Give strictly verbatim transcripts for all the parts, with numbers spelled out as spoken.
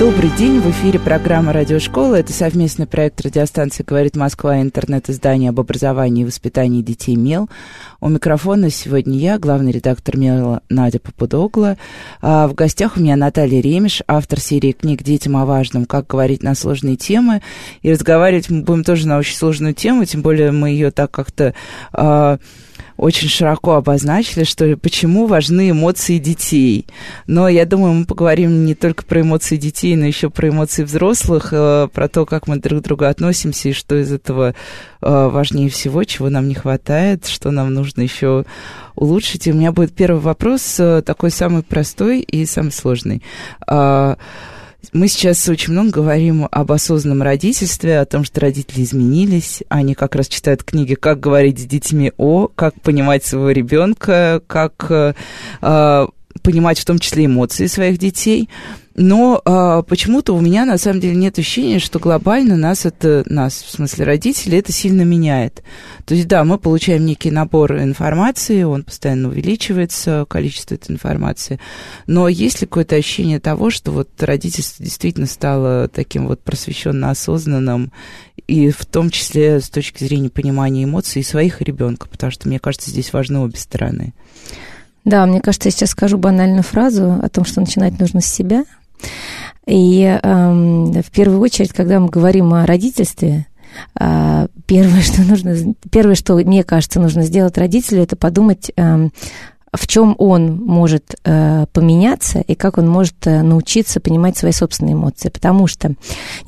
Добрый день, в эфире программа «Радиошкола». Это совместный проект радиостанции «Говорит Москва» и интернет-издания об образовании и воспитании детей «Мел». У микрофона сегодня я, главный редактор «Мела» Надя Попудогла. А в гостях у меня Наталья Ремиш, автор серии книг «Детям о важном. Как говорить на сложные темы». И разговаривать мы будем тоже на очень сложную тему, тем более мы ее так как-то... А, очень широко обозначили, что почему важны эмоции детей. Но я думаю, мы поговорим не только про эмоции детей, но еще про эмоции взрослых, про то, как мы друг к другу относимся и что из этого важнее всего, чего нам не хватает, что нам нужно еще улучшить. И у меня будет первый вопрос, такой самый простой и самый сложный. Мы сейчас очень много говорим об осознанном родительстве, о том, что родители изменились. Они как раз читают книги «Как говорить с детьми о», «Как понимать своего ребенка», «Как э, понимать в том числе эмоции своих детей». Но э, почему-то у меня, на самом деле, нет ощущения, что глобально нас это, нас, в смысле родителей, это сильно меняет. То есть, да, мы получаем некий набор информации, он постоянно увеличивается, количество этой информации, но есть ли какое-то ощущение того, что вот родительство действительно стало таким вот просвещенно осознанным, и в том числе с точки зрения понимания эмоций своих и ребенка, потому что, мне кажется, здесь важны обе стороны. Да, мне кажется, я сейчас скажу банальную фразу о том, что начинать нужно с себя. И э, в первую очередь, когда мы говорим о родительстве, э, первое, что нужно, первое, что, мне кажется, нужно сделать родителю, это подумать, э, в чем он может э, поменяться и как он может э, научиться понимать свои собственные эмоции. Потому что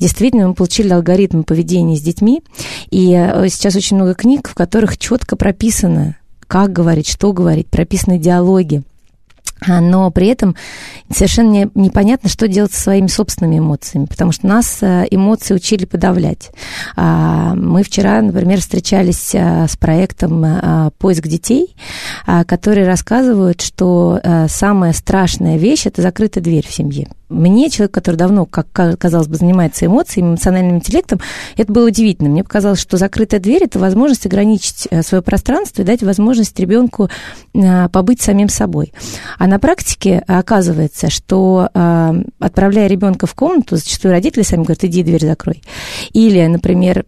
действительно мы получили алгоритм поведения с детьми, и э, сейчас очень много книг, в которых четко прописано, как говорить, что говорить, прописаны диалоги. Но при этом совершенно непонятно, что делать со своими собственными эмоциями, потому что нас эмоции учили подавлять. Мы вчера, например, встречались с проектом «Поиск детей», которые рассказывают, что самая страшная вещь – это закрытая дверь в семье. Мне, человек, который давно, как казалось бы, занимается эмоциями, эмоциональным интеллектом, это было удивительно. Мне показалось, что закрытая дверь – это возможность ограничить свое пространство и дать возможность ребенку побыть самим собой. А на практике оказывается, что, отправляя ребенка в комнату, зачастую родители сами говорят: иди, дверь закрой. Или, например,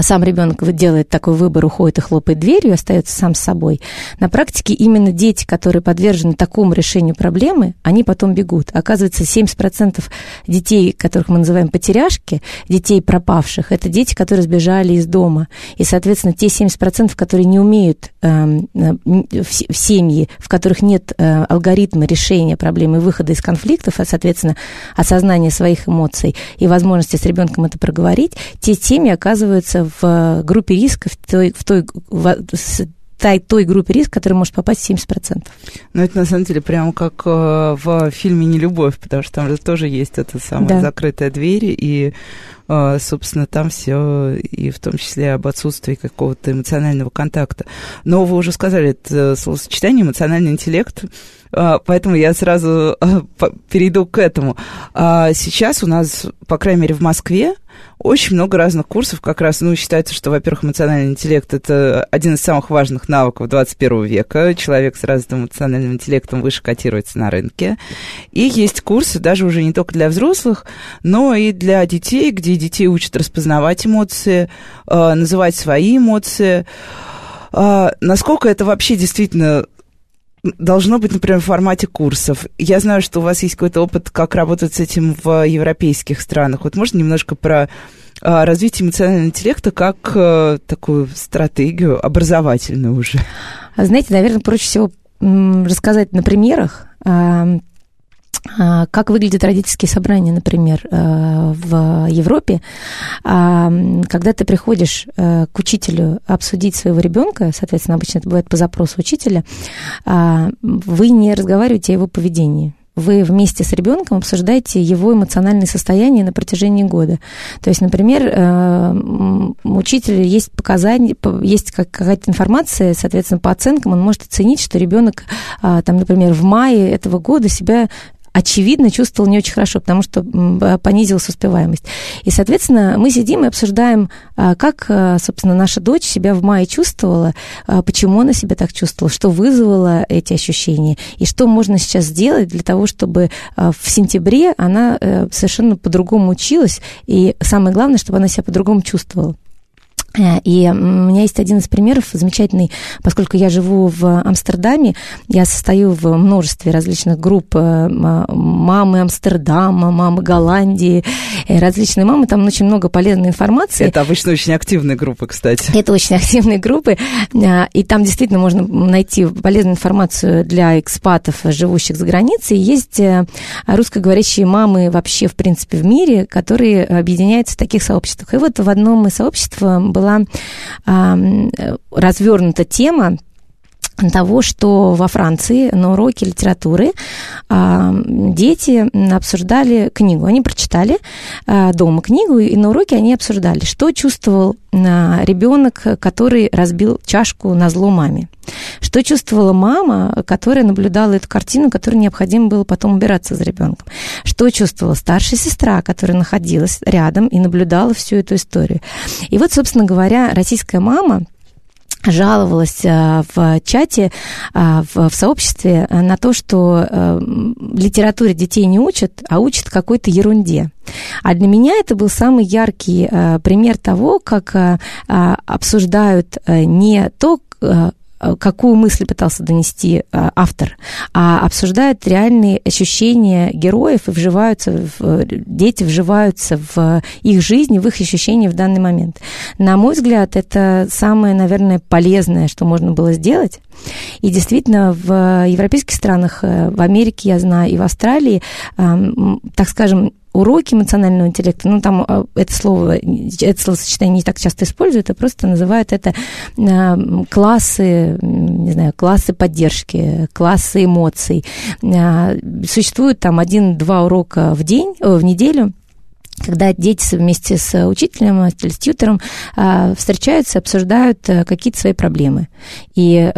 сам ребенок делает такой выбор, уходит и хлопает дверью, остается сам с собой. На практике именно дети, которые подвержены такому решению проблемы, они потом бегут. Оказывается, семьдесят процентов детей, которых мы называем потеряшки, детей пропавших, это дети, которые сбежали из дома. И, соответственно, те семьдесят процентов, которые не умеют, э, в семьи, в которых нет э, алгоритма решения проблемы, выхода из конфликтов, а, соответственно, осознания своих эмоций и возможности с ребенком это проговорить, те семьи оказываются в группе риска, в той, в той, в той, той группе риска, которая может попасть в семьдесят процентов. Ну, это, на самом деле, прямо как в фильме «Нелюбовь», потому что там же тоже есть эта самая, да, закрытая дверь, и, собственно, там все, и в том числе об отсутствии какого-то эмоционального контакта. Но вы уже сказали это словосочетание «эмоциональный интеллект», поэтому я сразу перейду к этому. Сейчас у нас, по крайней мере, в Москве очень много разных курсов как раз. Ну, считается, что, во-первых, эмоциональный интеллект – это один из самых важных навыков двадцать первого века. Человек с развитым эмоциональным интеллектом выше котируется на рынке. И есть курсы даже уже не только для взрослых, но и для детей, где детей учат распознавать эмоции, называть свои эмоции. Насколько это вообще действительно... должно быть, например, в формате курсов. Я знаю, что у вас есть какой-то опыт, как работать с этим в европейских странах. Вот можно немножко про развитие эмоционального интеллекта как такую стратегию образовательную уже? Знаете, наверное, проще всего рассказать на примерах. Как выглядят родительские собрания, например, в Европе, когда ты приходишь к учителю обсудить своего ребенка, соответственно, обычно это бывает по запросу учителя, вы не разговариваете о его поведении. вы вместе с ребенком обсуждаете его эмоциональное состояние на протяжении года. То есть, например, у учителя есть показания, есть какая-то информация, соответственно, по оценкам он может оценить, что ребенок, там, например, в мае этого года себя очевидно чувствовал не очень хорошо, потому что понизилась успеваемость. И, соответственно, мы сидим и обсуждаем, как, собственно, наша дочь себя в мае чувствовала, почему она себя так чувствовала, что вызвало эти ощущения, и что можно сейчас сделать для того, чтобы в сентябре она совершенно по-другому училась, и самое главное, чтобы она себя по-другому чувствовала. И у меня есть один из примеров замечательный, поскольку я живу в Амстердаме, я состою в множестве различных групп: мамы Амстердама, мамы Голландии, различные мамы, там очень много полезной информации. Это обычно очень активные группы, кстати. Это очень активные группы, и там действительно можно найти полезную информацию для экспатов, живущих за границей. Есть русскоговорящие мамы вообще, в принципе, в мире, которые объединяются в таких сообществах. И вот в одном из сообществ была была развернута тема того, что во Франции на уроке литературы дети обсуждали книгу. Они прочитали дома книгу, и на уроке они обсуждали, что чувствовал ребенок, который разбил чашку назло маме. Что чувствовала мама, которая наблюдала эту картину, которой необходимо было потом убираться за ребенком? Что чувствовала старшая сестра, которая находилась рядом и наблюдала всю эту историю? И вот, собственно говоря, российская мама жаловалась в чате, в сообществе на то, что литературе детей не учат, а учат какой-то ерунде. А для меня это был самый яркий пример того, как обсуждают не то, какую мысль пытался донести автор, а обсуждают реальные ощущения героев, и вживаются в, дети вживаются в их жизнь, в их ощущения в данный момент. На мой взгляд, это самое, наверное, полезное, что можно было сделать. И действительно, в европейских странах, в Америке, я знаю, и в Австралии, так скажем, уроки эмоционального интеллекта, ну, там это слово, это словосочетание не так часто используют, а просто называют это классы, не знаю, классы поддержки, классы эмоций. Существует там один-два урока в день, в неделю, когда дети вместе с учителем или с тьютором встречаются, обсуждают какие-то свои проблемы. И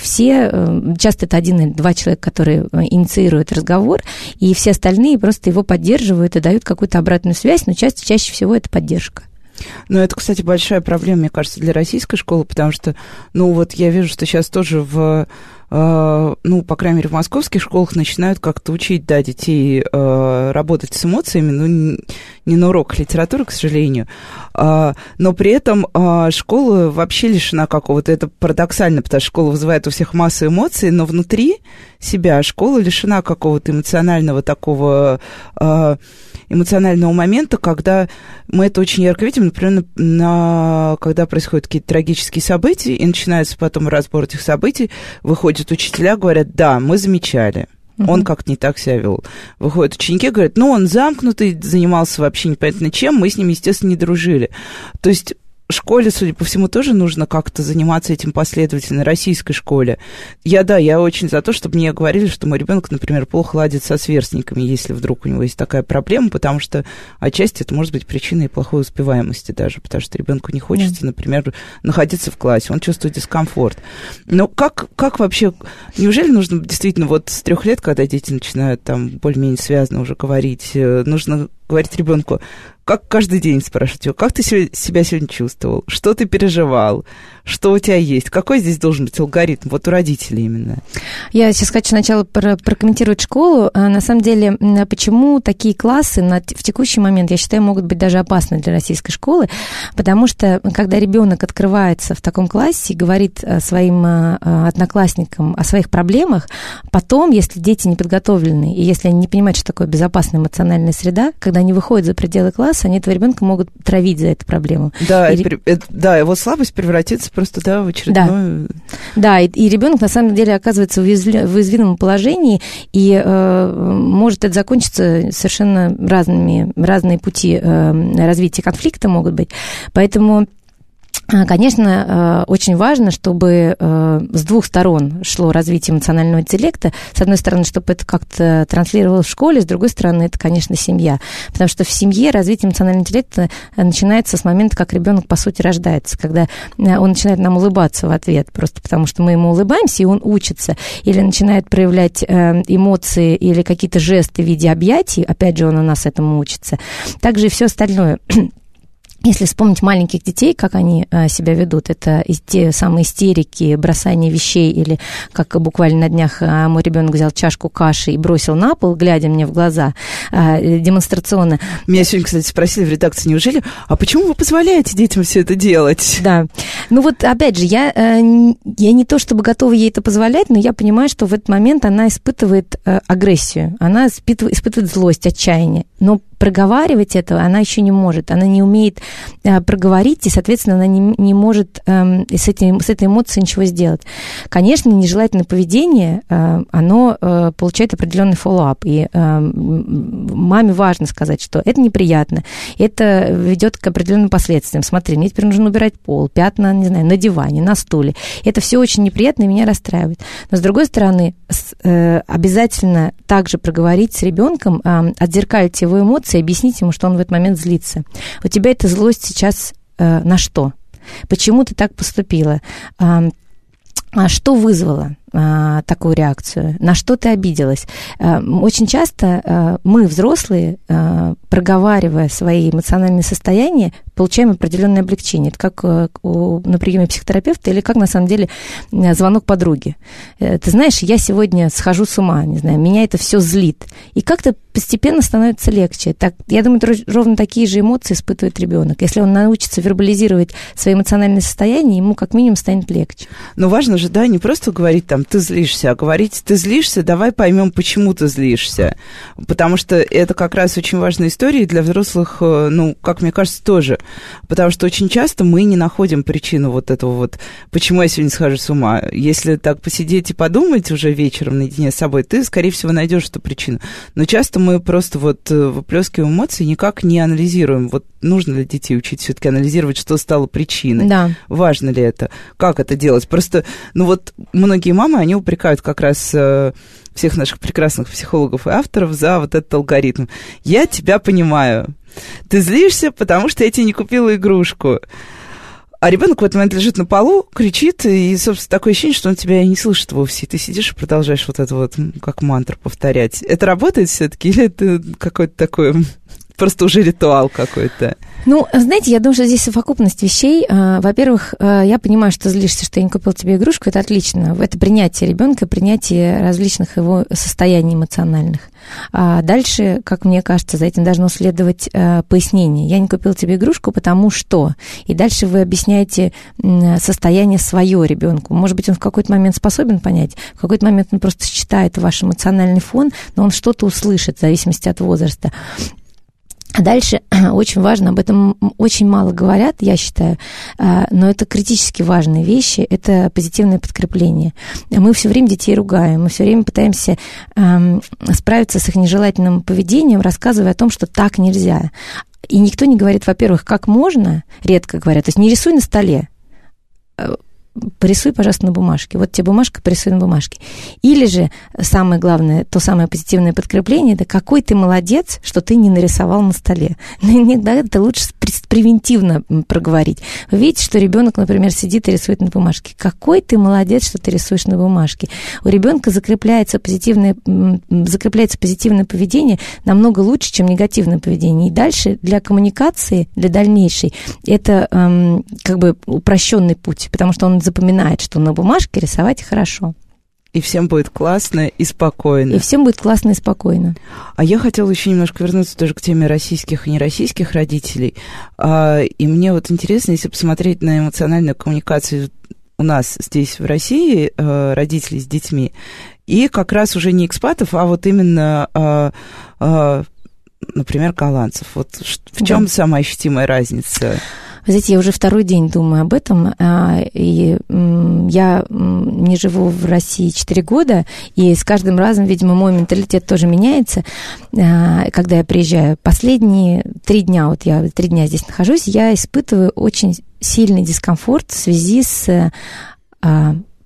все, часто это один или два человека, которые инициируют разговор, и все остальные просто его поддерживают и дают какую-то обратную связь, но часто, чаще всего это поддержка. Ну, это, кстати, большая проблема, мне кажется, для российской школы, потому что, ну, вот я вижу, что сейчас тоже в, э, ну, по крайней мере, в московских школах начинают как-то учить, да, детей э, работать с эмоциями, ну, не, не на уроках литературы, к сожалению, э, но при этом э, школа вообще лишена какого-то, это парадоксально, потому что школа вызывает у всех массу эмоций, но внутри себя школа лишена какого-то эмоционального такого... Э, эмоционального момента, когда мы это очень ярко видим, например, на, когда происходят какие-то трагические события, и начинается потом разбор этих событий, выходят учителя, говорят, да, мы замечали, uh-huh. он как-то не так себя вел. Выходят ученики, говорят, ну, он замкнутый, занимался вообще непонятно чем, мы с ним, естественно, не дружили. То есть школе, судя по всему, тоже нужно как-то заниматься этим последовательно, российской школе. Я, да, я очень за то, чтобы мне говорили, что мой ребенок, например, плохо ладит со сверстниками, если вдруг у него есть такая проблема, потому что отчасти это может быть причиной плохой успеваемости даже, потому что ребенку не хочется, mm. например, находиться в классе, он чувствует дискомфорт. Но как, как вообще, неужели нужно действительно вот с трех лет, когда дети начинают там более-менее связно уже говорить, нужно говорить ребенку, как каждый день спрашивать его, как ты себя сегодня чувствовал, что ты переживал, что у тебя есть, какой здесь должен быть алгоритм, вот у родителей именно. Я сейчас хочу сначала прокомментировать школу. На самом деле, почему такие классы в текущий момент, я считаю, могут быть даже опасны для российской школы, потому что, когда ребенок открывается в таком классе и говорит своим одноклассникам о своих проблемах, потом, если дети не подготовлены, и если они не понимают, что такое безопасная эмоциональная среда, когда они выходят за пределы класса, они этого ребенка могут травить за эту проблему. Да, и... и, да, его слабость превратится просто, да, в очередную... Да, да и, и ребенок на самом деле оказывается в, уязвлен, в уязвимом положении, и э, может это закончиться совершенно разными, разные пути э, развития конфликта могут быть. Поэтому Конечно, очень важно, чтобы с двух сторон шло развитие эмоционального интеллекта. С одной стороны, чтобы это как-то транслировалось в школе, с другой стороны, это, конечно, семья. Потому что в семье развитие эмоционального интеллекта начинается с момента, как ребенок, по сути, рождается, когда он начинает нам улыбаться в ответ, просто потому что мы ему улыбаемся, и он учится. Или начинает проявлять эмоции или какие-то жесты в виде объятий. Опять же, он у нас этому учится. Также и все остальное. Если вспомнить маленьких детей, как они себя ведут, это те самые истерики, бросание вещей, или как буквально на днях мой ребенок взял чашку каши и бросил на пол, глядя мне в глаза демонстрационно. Меня сегодня, кстати, спросили в редакции, неужели, а почему вы позволяете детям все это делать? Да, ну вот опять же, я, я не то чтобы готова ей это позволять, но я понимаю, что в этот момент она испытывает агрессию, она испытывает злость, отчаяние, но проговаривать этого она еще не может, она не умеет э, проговорить, и, соответственно, она не, не может э, с, этим, с этой эмоцией ничего сделать. Конечно, нежелательное поведение, э, оно э, получает определенный фоллоуап, и э, маме важно сказать, что это неприятно, это ведет к определенным последствиям. Смотри, мне теперь нужно убирать пол, пятна, не знаю, на диване, на стуле. Это все очень неприятно и меня расстраивает. Но, с другой стороны, с, э, обязательно также проговорить с ребенком, э, отзеркалить его эмоции, и объяснить ему, что он в этот момент злится. У тебя эта злость сейчас э, на что? Почему ты так поступила? Э, что вызвало э, такую реакцию? На что ты обиделась? Э, очень часто э, мы, взрослые, э, проговаривая свои эмоциональные состояния, получаем определенное облегчение. Это как у, на приеме психотерапевта или как, на самом деле, звонок подруги. Ты знаешь, я сегодня схожу с ума, не знаю, меня это все злит. И как-то постепенно становится легче. Так, я думаю, ровно такие же эмоции испытывает ребенок. Если он научится вербализировать свои эмоциональные состояния, ему как минимум станет легче. Но важно же, да, не просто говорить там «ты злишься», а говорить «ты злишься, давай поймем, почему ты злишься». Потому что это как раз очень важная история для взрослых, ну, как мне кажется, тоже. Потому что очень часто мы не находим причину вот этого вот, почему я сегодня схожу с ума. Если так посидеть и подумать уже вечером наедине с собой, ты, скорее всего, найдешь эту причину. Но часто мы просто вот выплескиваем эмоции, никак не анализируем. Вот нужно ли детей учить все-таки анализировать, что стало причиной? Да. Важно ли это? Как это делать? Просто, ну вот многие мамы, они упрекают как раз всех наших прекрасных психологов и авторов за вот этот алгоритм. Я тебя понимаю. Ты злишься, потому что я тебе не купила игрушку. А ребенок в этот момент лежит на полу, кричит, и, собственно, такое ощущение, что он тебя и не слышит вовсе. И ты сидишь и продолжаешь вот это вот как мантру повторять. Это работает все-таки или это какой-то такой... Просто уже ритуал какой-то. Ну, знаете, я думаю, что здесь совокупность вещей. Во-первых, я понимаю, что злишься, что я не купил тебе игрушку. Это отлично. Это принятие ребенка, принятие различных его состояний эмоциональных. А дальше, как мне кажется, за этим должно следовать пояснение. Я не купил тебе игрушку, потому что. И дальше вы объясняете состояние свое ребенку. Может быть, он в какой-то момент способен понять, в какой-то момент он просто считает ваш эмоциональный фон, но он что-то услышит в зависимости от возраста. А дальше очень важно, об этом очень мало говорят, я считаю, но это критически важные вещи, это позитивное подкрепление. Мы все время детей ругаем, мы все время пытаемся справиться с их нежелательным поведением, рассказывая о том, что так нельзя. И никто не говорит, во-первых, как можно, редко говорят, то есть не рисуй на столе, порисуй, пожалуйста, на бумажке. Вот тебе бумажка, порисуй на бумажке. Или же, самое главное, то самое позитивное подкрепление, это какой ты молодец, что ты не нарисовал на столе. Иногда это лучше превентивно проговорить. Вы видите, что ребенок, например, сидит и рисует на бумажке. Какой ты молодец, что ты рисуешь на бумажке. У ребенка закрепляется позитивное, закрепляется позитивное поведение намного лучше, чем негативное поведение. И дальше для коммуникации, для дальнейшей, это эм, как бы упрощенный путь, потому что он запоминает, что на бумажке рисовать хорошо. И всем будет классно и спокойно. И всем будет классно и спокойно. А я хотела еще немножко вернуться тоже к теме российских и нероссийских родителей. И мне вот интересно, если посмотреть на эмоциональную коммуникацию у нас здесь, в России, родителей с детьми, и как раз уже не экспатов, а вот именно... например, голландцев. Вот в чем да. самая ощутимая разница? Вы знаете, я уже второй день думаю об этом. И я не живу в России четыре года, и с каждым разом, видимо, мой менталитет тоже меняется. Когда я приезжаю, последние три дня, вот я три дня здесь нахожусь, я испытываю очень сильный дискомфорт в связи с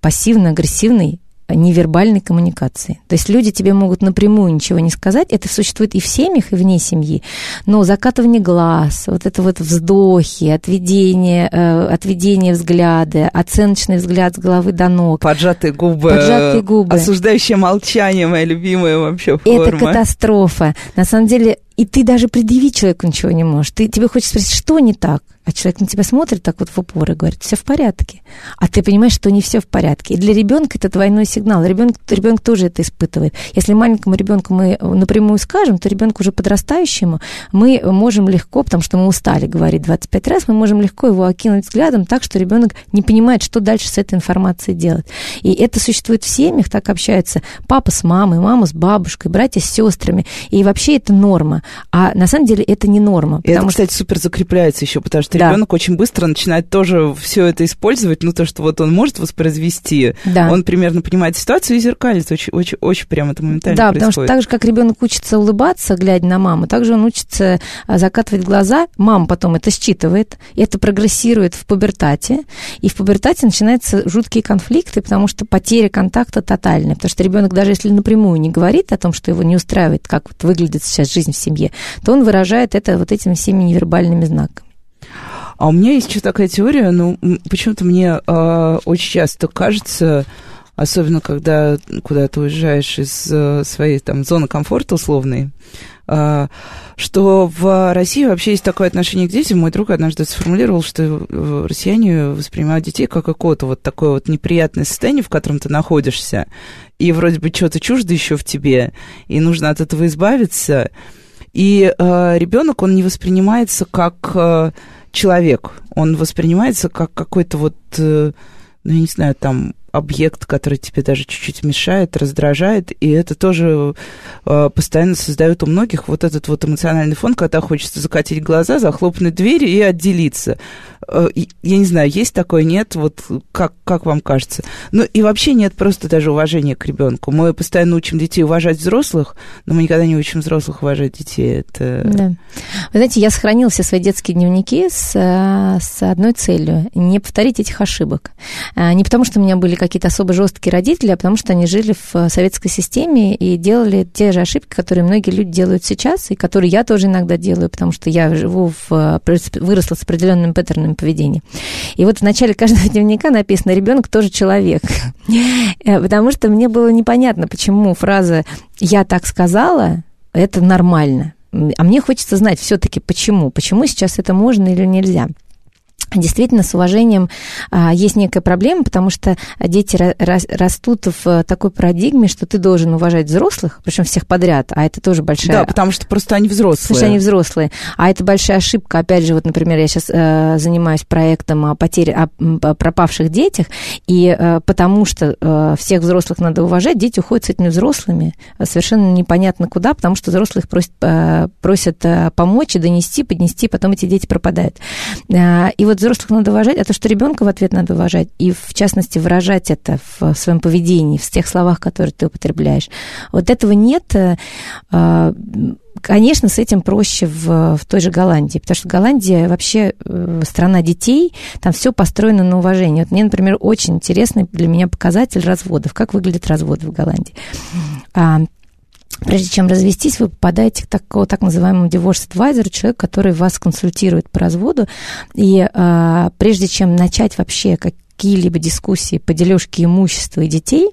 пассивно-агрессивной невербальной коммуникации. То есть люди тебе могут напрямую ничего не сказать. Это существует и в семьях, и вне семьи. Но закатывание глаз, вот это вот вздохи, отведение, отведение взгляда, оценочный взгляд с головы до ног. Поджатые губы. Поджатые губы. Осуждающее молчание, моя любимая вообще форма. Это катастрофа. На самом деле, и ты даже предъявить человеку ничего не можешь. Ты, тебе хочется спросить, что не так? А человек на тебя смотрит так вот в упор и говорит, все в порядке. А ты понимаешь, что не все в порядке. И для ребенка это двойной сигнал. Ребенок, ребенок тоже это испытывает. Если маленькому ребенку мы напрямую скажем, то ребенку уже подрастающему мы можем легко, потому что мы устали говорить двадцать пять раз, мы можем легко его окинуть взглядом так, что ребенок не понимает, что дальше с этой информацией делать. И это существует в семьях, так общаются папа с мамой, мама с бабушкой, братья с сестрами. И вообще это норма. А на самом деле это не норма. И это, что... кстати, супер закрепляется еще, потому что да. Ребенок очень быстро начинает тоже все это использовать, ну, то, что вот он может воспроизвести, да. Он примерно понимает ситуацию и зеркалит, очень, очень, очень прямо это моментально да, происходит. Да, потому что так же, как ребенок учится улыбаться, глядя на маму, так же он учится закатывать глаза, мама потом это считывает, и это прогрессирует в пубертате, и в пубертате начинаются жуткие конфликты, потому что потеря контакта тотальная, потому что ребенок даже если напрямую не говорит о том, что его не устраивает, как вот выглядит сейчас жизнь в семье, то он выражает это вот этими всеми невербальными знаками. А у меня есть еще такая теория, ну, почему-то мне э, очень часто кажется, особенно когда куда-то уезжаешь из э, своей там зоны комфорта условной, э, что в России вообще есть такое отношение к детям. Мой друг однажды сформулировал, что россияне воспринимают детей как какое-то вот такое вот неприятное состояние, в котором ты находишься, и вроде бы что-то чуждо еще в тебе, и нужно от этого избавиться. И э, ребенок, он не воспринимается как э, человек, он воспринимается как какой-то вот, э, ну, я не знаю, там, объект, который тебе даже чуть-чуть мешает, раздражает, и это тоже э, постоянно создает у многих вот этот вот эмоциональный фон, когда хочется закатить глаза, захлопнуть дверь и отделиться. Э, я не знаю, есть такое, нет, вот как, как вам кажется? Ну и вообще нет просто даже уважения к ребенку. Мы постоянно учим детей уважать взрослых, но мы никогда не учим взрослых уважать детей. Это... Да. Вы знаете, я сохранила все свои детские дневники с, с одной целью – не повторить этих ошибок. Не потому, что у меня были какие-то особо жесткие родители, а потому что они жили в советской системе и делали те же ошибки, которые многие люди делают сейчас, и которые я тоже иногда делаю, потому что я живу в, выросла с определенным паттерном поведения. И вот в начале каждого дневника написано «ребенок тоже человек», потому что мне было непонятно, почему фраза «я так сказала» – это нормально. А мне хочется знать все-таки почему, почему сейчас это можно или нельзя. Действительно, с уважением есть некая проблема, потому что дети растут в такой парадигме, что ты должен уважать взрослых, причем всех подряд, а это тоже большая... Да, потому что просто они взрослые. Потому что они взрослые. А это большая ошибка. Опять же, вот, например, я сейчас занимаюсь проектом о потере, о пропавших детях, и потому что всех взрослых надо уважать, дети уходят с этими взрослыми совершенно непонятно куда, потому что взрослых просят, просят помочь и донести, поднести, и потом эти дети пропадают. И вот взрослых надо уважать, а то, что ребенка в ответ надо уважать, и, в частности, выражать это в своем поведении, в тех словах, которые ты употребляешь. Вот этого нет. Конечно, с этим проще в, в той же Голландии, потому что Голландия вообще страна детей, там все построено на уважении. Вот мне, например, очень интересный для меня показатель разводов, как выглядят разводы в Голландии. Прежде чем развестись, вы попадаете к такому, так называемому divorce advisor, человеку, который вас консультирует по разводу. И а, прежде чем начать вообще какие-либо дискуссии по дележке имущества и детей,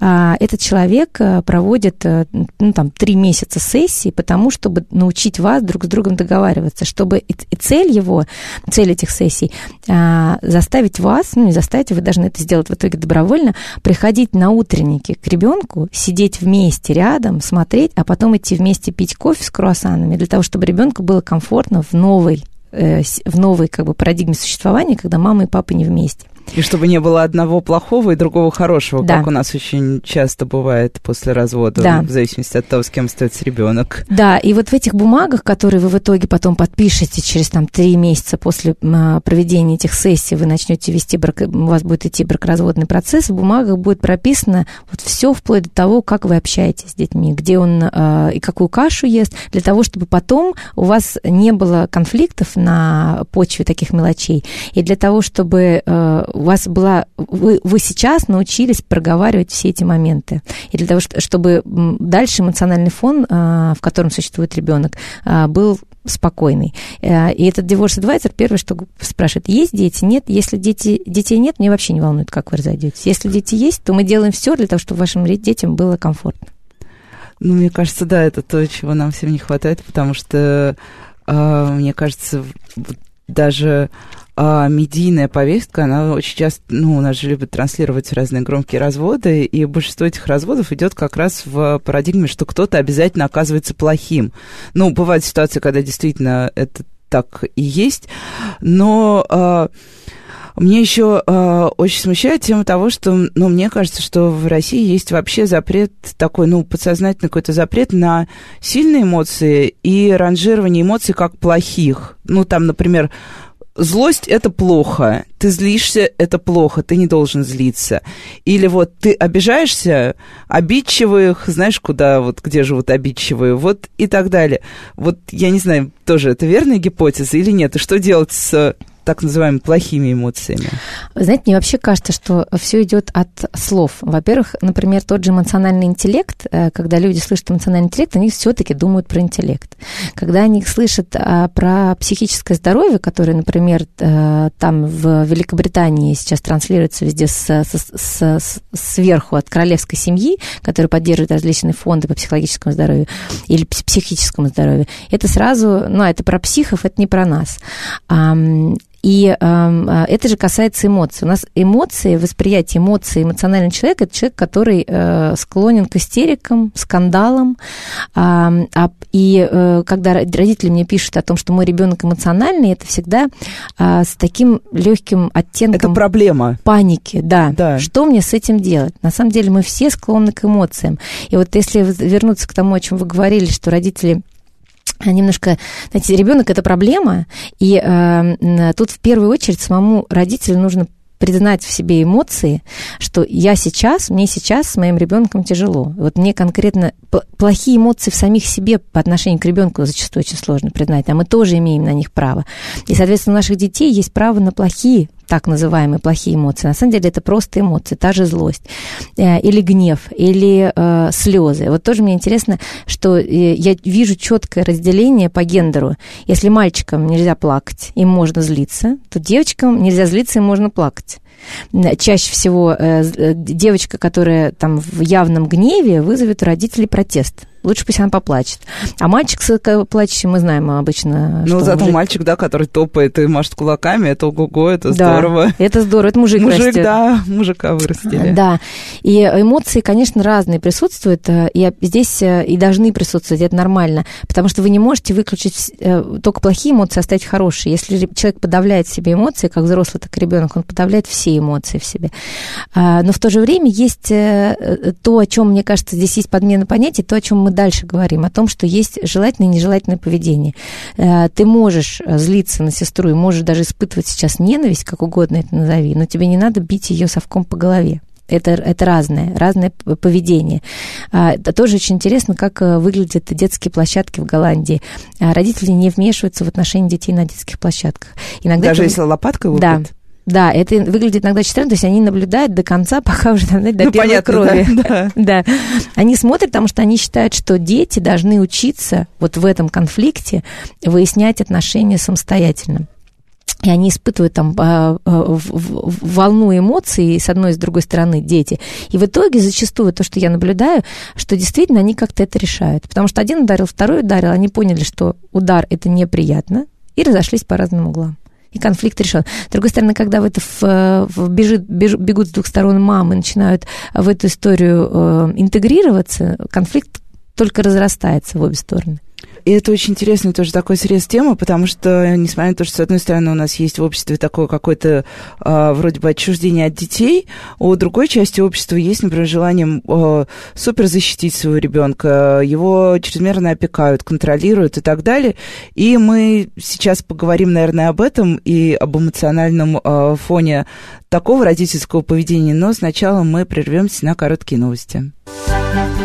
а, этот человек проводит ну, там, три месяца сессии, потому чтобы научить вас друг с другом договариваться, чтобы и, и цель его, цель этих сессий, а, заставить вас, ну не заставить, вы должны это сделать в итоге добровольно, приходить на утренники к ребенку, сидеть вместе рядом, смотреть, а потом идти вместе пить кофе с круассанами для того, чтобы ребенку было комфортно в новой, в новой как бы, парадигме существования, когда мама и папа не вместе. И чтобы не было одного плохого и другого хорошего, да. как у нас очень часто бывает после развода, да. в зависимости от того, с кем остается ребенок. Да, и вот в этих бумагах, которые вы в итоге потом подпишете через там, три месяца после проведения этих сессий, вы начнете вести брак, у вас будет идти бракоразводный процесс, в бумагах будет прописано вот все вплоть до того, как вы общаетесь с детьми, где он э, и какую кашу ест, для того, чтобы потом у вас не было конфликтов на почве таких мелочей, и для того, чтобы э, у вас была... Вы, вы сейчас научились проговаривать все эти моменты. И для того, чтобы дальше эмоциональный фон, в котором существует ребенок, был спокойный. И этот диворс-эдвайзер первое, что спрашивает, есть дети, нет? Если дети, детей нет, мне вообще не волнует, как вы разойдетесь. Если дети есть, то мы делаем все для того, чтобы вашим детям было комфортно. Ну, мне кажется, да, это то, чего нам всем не хватает, потому что, мне кажется, даже... А медийная повестка, она очень часто, ну, у нас же любят транслировать разные громкие разводы, и большинство этих разводов идет как раз в парадигме, что кто-то обязательно оказывается плохим. Ну, бывают ситуации, когда действительно это так и есть, но а, мне еще а, очень смущает тема того, что, ну, мне кажется, что в России есть вообще запрет такой, ну, подсознательный какой-то запрет на сильные эмоции и ранжирование эмоций как плохих. Ну, там, например, злость – это плохо, ты злишься – это плохо, ты не должен злиться. Или вот ты обижаешься, обидчивых, знаешь, куда, вот где живут обидчивые, вот и так далее. Вот я не знаю, тоже это верная гипотеза или нет, и что делать с... так называемыми плохими эмоциями? Знаете, мне вообще кажется, что все идет от слов. Во-первых, например, тот же эмоциональный интеллект, когда люди слышат эмоциональный интеллект, они все-таки думают про интеллект. Когда они слышат про психическое здоровье, которое, например, там в Великобритании сейчас транслируется везде с, с, с, сверху от королевской семьи, которая поддерживает различные фонды по психологическому здоровью или психическому здоровью, это сразу, ну, это про психов, это не про нас. И э, это же касается эмоций. У нас эмоции, восприятие эмоций эмоционального человека – это человек, который э, склонен к истерикам, скандалам. Э, и э, когда родители мне пишут о том, что мой ребенок эмоциональный, это всегда э, с таким легким оттенком это проблема. Паники. Да. Да. Что мне с этим делать? На самом деле мы все склонны к эмоциям. И вот если вернуться к тому, о чем вы говорили, что родители... немножко, знаете, ребенок – это проблема, и э, тут в первую очередь самому родителю нужно признать в себе эмоции, что я сейчас, мне сейчас с моим ребенком тяжело. Вот мне конкретно плохие эмоции в самих себе по отношению к ребенку зачастую очень сложно признать, а мы тоже имеем на них право. И, соответственно, у наших детей есть право на плохие, так называемые плохие эмоции. На самом деле это просто эмоции, та же злость, или гнев, или э, слезы. Вот тоже мне интересно, что я вижу четкое разделение по гендеру. Если мальчикам нельзя плакать, им можно злиться, то девочкам нельзя злиться, им можно плакать. Чаще всего э, девочка, которая там в явном гневе, вызовет у родителей протест. Лучше пусть она поплачет. А мальчик с плачущим, мы знаем обычно... Ну, зато мужик... мальчик, да, который топает и машет кулаками, это ого-го, это да, здорово. это здорово, это мужик, мужик растет. Мужик, да, мужика вырастили. Да, и эмоции, конечно, разные присутствуют, и здесь и должны присутствовать, это нормально, потому что вы не можете выключить только плохие эмоции, оставить хорошие. Если человек подавляет в себе эмоции, как взрослый, так и ребенок, он подавляет все эмоции в себе. Но в то же время есть то, о чем, мне кажется, здесь есть подмена понятий, то, о чем мы дальше говорим, о том, что есть желательное и нежелательное поведение. Ты можешь злиться на сестру и можешь даже испытывать сейчас ненависть, как угодно это назови, но тебе не надо бить ее совком по голове. Это, это разное, разное поведение. Это тоже очень интересно, как выглядят детские площадки в Голландии. Родители не вмешиваются в отношения детей на детских площадках. Иногда даже это... если лопаткой лупят? Да. Да, это выглядит иногда очень странно, то есть они наблюдают до конца, пока уже, знаете, до ну, первой понятно, крови. Да, да. Да. Они смотрят, потому что они считают, что дети должны учиться вот в этом конфликте выяснять отношения самостоятельно. И они испытывают там волну эмоций с одной и с другой стороны дети. И в итоге зачастую то, что я наблюдаю, что действительно они как-то это решают. Потому что один ударил, второй ударил, они поняли, что удар – это неприятно, и разошлись по разным углам. И конфликт решен. С другой стороны, когда в это в, в бежит, беж, бегут с двух сторон мамы, начинают в эту историю э, интегрироваться, конфликт только разрастается в обе стороны. И это очень интересный тоже такой срез темы, потому что, несмотря на то, что, с одной стороны, у нас есть в обществе такое какое-то э, вроде бы отчуждение от детей, у другой части общества есть, например, желание э, супер защитить своего ребенка, его чрезмерно опекают, контролируют и так далее. И мы сейчас поговорим, наверное, об этом и об эмоциональном э, фоне такого родительского поведения, но сначала мы прервемся на короткие новости.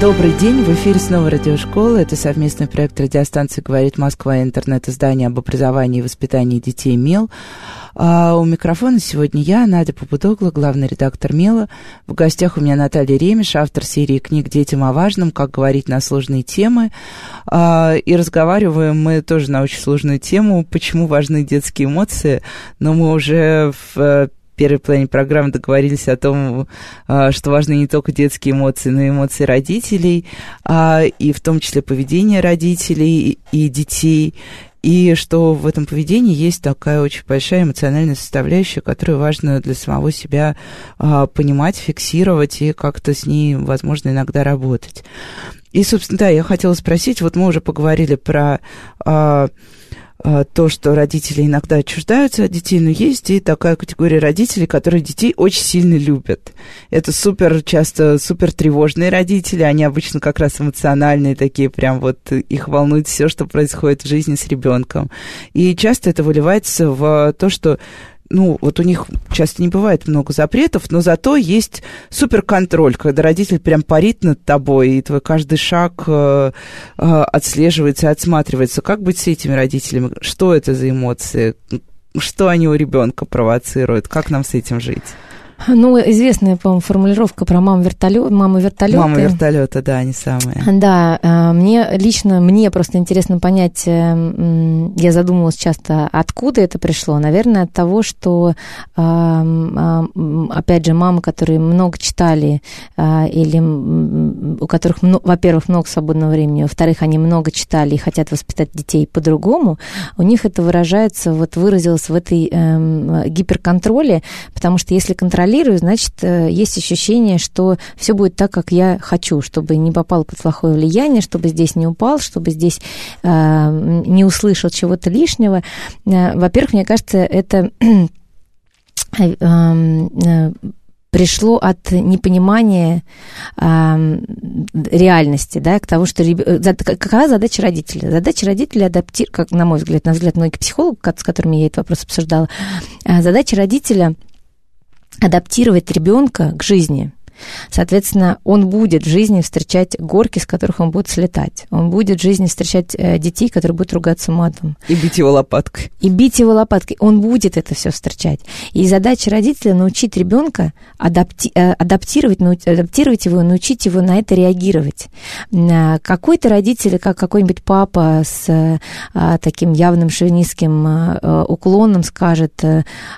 Добрый день, в эфире снова Радиошкола. Это совместный проект радиостанции «Говорит Москва» и интернет-издание об образовании и воспитании детей «Мел». А у микрофона сегодня я, Надя Попудогла, главный редактор «Мела». В гостях у меня Наталья Ремиш, автор серии книг «Детям о важном. Как говорить на сложные темы». А, и разговариваем мы тоже на очень сложную тему, почему важны детские эмоции. Но мы уже в первой половине программы договорились о том, что важны не только детские эмоции, но и эмоции родителей, и в том числе поведение родителей и детей, и что в этом поведении есть такая очень большая эмоциональная составляющая, которую важно для самого себя понимать, фиксировать и как-то с ней, возможно, иногда работать. И, собственно, да, я хотела спросить, вот мы уже поговорили про то, что родители иногда отчуждаются от детей, но есть и такая категория родителей, которые детей очень сильно любят. Это супер, часто супер тревожные родители, они обычно как раз эмоциональные такие, прям вот их волнует все, что происходит в жизни с ребенком. И часто это выливается в то, что ну, вот у них часто не бывает много запретов, но зато есть суперконтроль, когда родитель прям парит над тобой, и твой каждый шаг э, отслеживается, отсматривается. Как быть с этими родителями? Что это за эмоции? Что они у ребенка провоцируют? Как нам с этим жить? Ну, известная, по-моему, формулировка про маму вертолёта. Мама вертолёта, мама вертолёта, да, они самые. Да, мне лично, мне просто интересно понять, я задумывалась часто, откуда это пришло. Наверное, от того, что, опять же, мамы, которые много читали, или у которых, во-первых, много свободного времени, во-вторых, они много читали и хотят воспитать детей по-другому, у них это выражается, вот выразилось в этой гиперконтроле, потому что если контролировать, значит, есть ощущение, что все будет так, как я хочу, чтобы не попал под плохое влияние, чтобы здесь не упал, чтобы здесь э, не услышал чего-то лишнего. Во-первых, мне кажется, это пришло от непонимания э, реальности, да, к тому, что реб... какая задача родителя? Задача родителя адаптировать, как, на мой взгляд, на взгляд многих психологов, с которыми я этот вопрос обсуждала, задача родителя адаптировать ребенка к жизни. Соответственно, он будет в жизни встречать горки, с которых он будет слетать. Он будет в жизни встречать детей, которые будут ругаться матом. И бить его лопаткой. И бить его лопаткой. Он будет это все встречать. И задача родителя научить ребенка адапти... адаптировать, нау... адаптировать его, научить его на это реагировать. Какой-то родитель, как какой-нибудь папа с таким явным шовинистским уклоном скажет: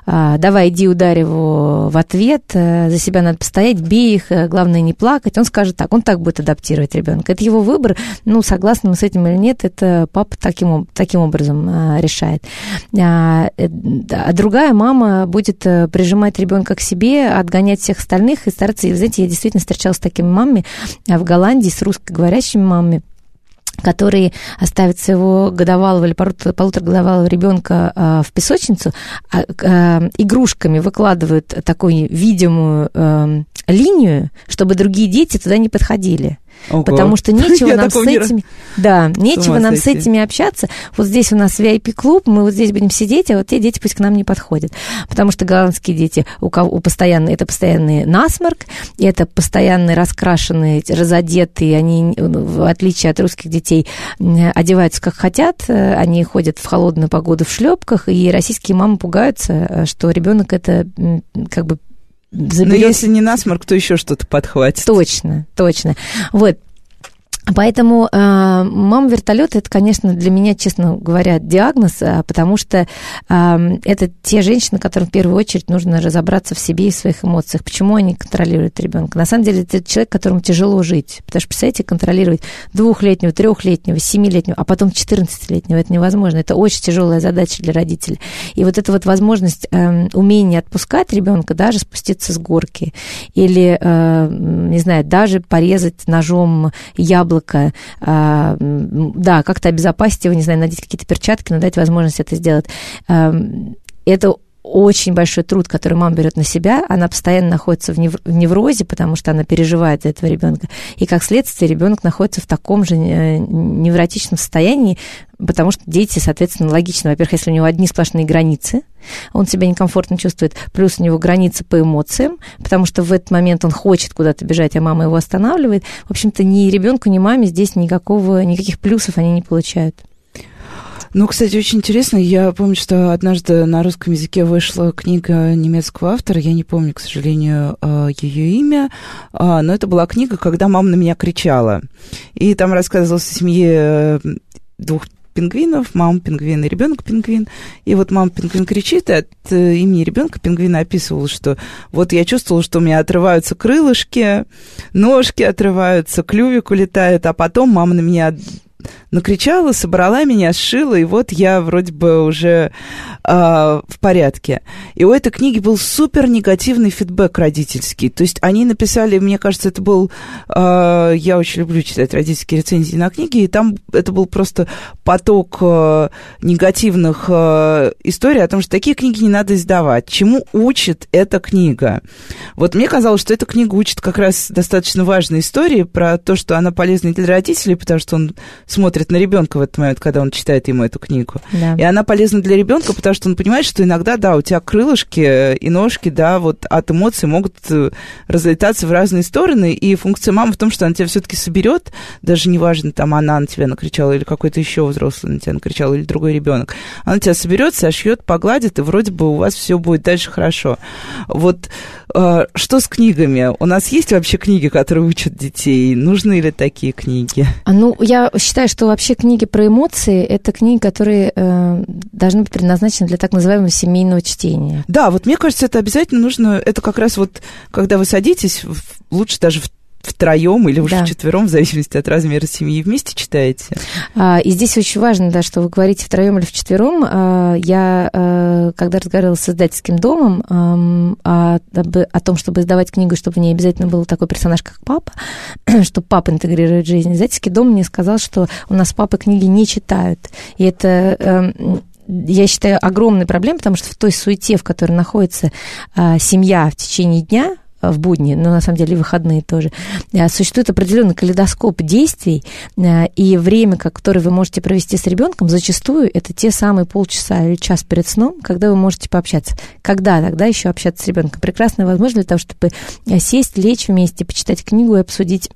давай, иди ударь его в ответ, за себя надо постоять, бей их, главное не плакать, он скажет так, он так будет адаптировать ребенка. Это его выбор, ну, согласны мы с этим или нет, это папа таким, таким образом решает. А другая мама будет прижимать ребенка к себе, отгонять всех остальных и стараться, знаете, я действительно встречалась с такими мамами в Голландии, с русскоговорящими мамами, которые оставят своего годовалого или полуторагодовалого ребенка в песочницу, игрушками выкладывают такую видимую линию, чтобы другие дети туда не подходили. Ого. Потому что нечего нам с этими... Да, нечего нам с этими общаться. Вот здесь у нас ви ай пи-клуб, мы вот здесь будем сидеть, а вот те дети пусть к нам не подходят. Потому что голландские дети, у кого у постоянно, это постоянный насморк, это постоянные раскрашенные, разодетые, они, в отличие от русских детей, одеваются как хотят, они ходят в холодную погоду в шлепках, и российские мамы пугаются, что ребенок это как бы... Заберёт... Но если не насморк, то еще что-то подхватит. Точно, точно. Вот. Поэтому э, мама вертолета, это, конечно, для меня, честно говоря, диагноз, потому что э, это те женщины, которым в первую очередь нужно разобраться в себе и в своих эмоциях, почему они контролируют ребенка. На самом деле, это человек, которому тяжело жить, потому что, представляете, контролировать двухлетнего, трехлетнего, семилетнего, а потом четырнадцатилетнего, это невозможно. Это очень тяжелая задача для родителей. И вот эта вот возможность, э, умение отпускать ребенка, даже спуститься с горки или, э, не знаю, даже порезать ножом яблоко, да, как-то обезопасить его, не знаю, надеть какие-то перчатки, но дать возможность это сделать. Это очень большой труд, который мама берет на себя. Она постоянно находится в неврозе, потому что она переживает за этого ребенка. И как следствие ребенок находится в таком же невротичном состоянии, потому что дети, соответственно, логично. Во-первых, если у него одни сплошные границы, он себя некомфортно чувствует, плюс у него границы по эмоциям, потому что в этот момент он хочет куда-то бежать, а мама его останавливает. В общем-то, ни ребенку, ни маме здесь никакого, никаких плюсов они не получают. Ну, кстати, очень интересно. Я помню, что однажды на русском языке вышла книга немецкого автора. Я не помню, к сожалению, ее имя. Но это была книга «Когда мама на меня кричала». И там рассказывалось о семье двух пингвинов, мама пингвин и ребенок пингвин. И вот мама пингвин кричит, и от имени ребенка пингвина описывала, что вот я чувствовала, что у меня отрываются крылышки, ножки отрываются, клювик улетает, а потом мама на меня накричала, собрала меня, сшила, и вот я вроде бы уже э, в порядке. И у этой книги был супер негативный фидбэк родительский. То есть они написали, мне кажется, это был... Э, я очень люблю читать родительские рецензии на книги, и там это был просто поток э, негативных э, историй о том, что такие книги не надо издавать. Чему учит эта книга? Вот мне казалось, что эта книга учит как раз достаточно важной истории про то, что она полезна для родителей, потому что он смотрит на ребенка в этот момент, когда он читает ему эту книгу. Да. И она полезна для ребенка, потому что он понимает, что иногда, да, у тебя крылышки и ножки, да, вот от эмоций могут разлетаться в разные стороны. И функция мамы в том, что она тебя все-таки соберет, даже неважно, там она на тебя накричала, или какой-то еще взрослый на тебя накричал, или другой ребенок. Она тебя соберет, сошьет, погладит, и вроде бы у вас все будет дальше хорошо. Вот э, что с книгами? У нас есть вообще книги, которые учат детей? Нужны ли такие книги? А ну, я считаю, Я считаю, что вообще книги про эмоции — это книги, которые э, должны быть предназначены для так называемого семейного чтения. Да, вот мне кажется, это обязательно нужно, это как раз вот, когда вы садитесь, лучше даже в втроем или уже да. вчетвером, в зависимости от размера семьи, вместе читаете. И здесь очень важно, да, что вы говорите втроем или вчетвером. Я, когда разговаривала с издательским домом о, о том, чтобы издавать книгу, чтобы в ней обязательно был такой персонаж, как папа, что папа интегрирует жизнь, издательский дом мне сказал, что у нас папы книги не читают. И это... я считаю, огромной проблемой, потому что в той суете, в которой находится семья в течение дня, в будни, но на самом деле и выходные тоже, существует определенный калейдоскоп действий, и время, которое вы можете провести с ребенком, зачастую это те самые полчаса или час перед сном, когда вы можете пообщаться. Когда тогда еще общаться с ребенком? Прекрасная возможность для того, чтобы сесть, лечь вместе, почитать книгу и обсудить,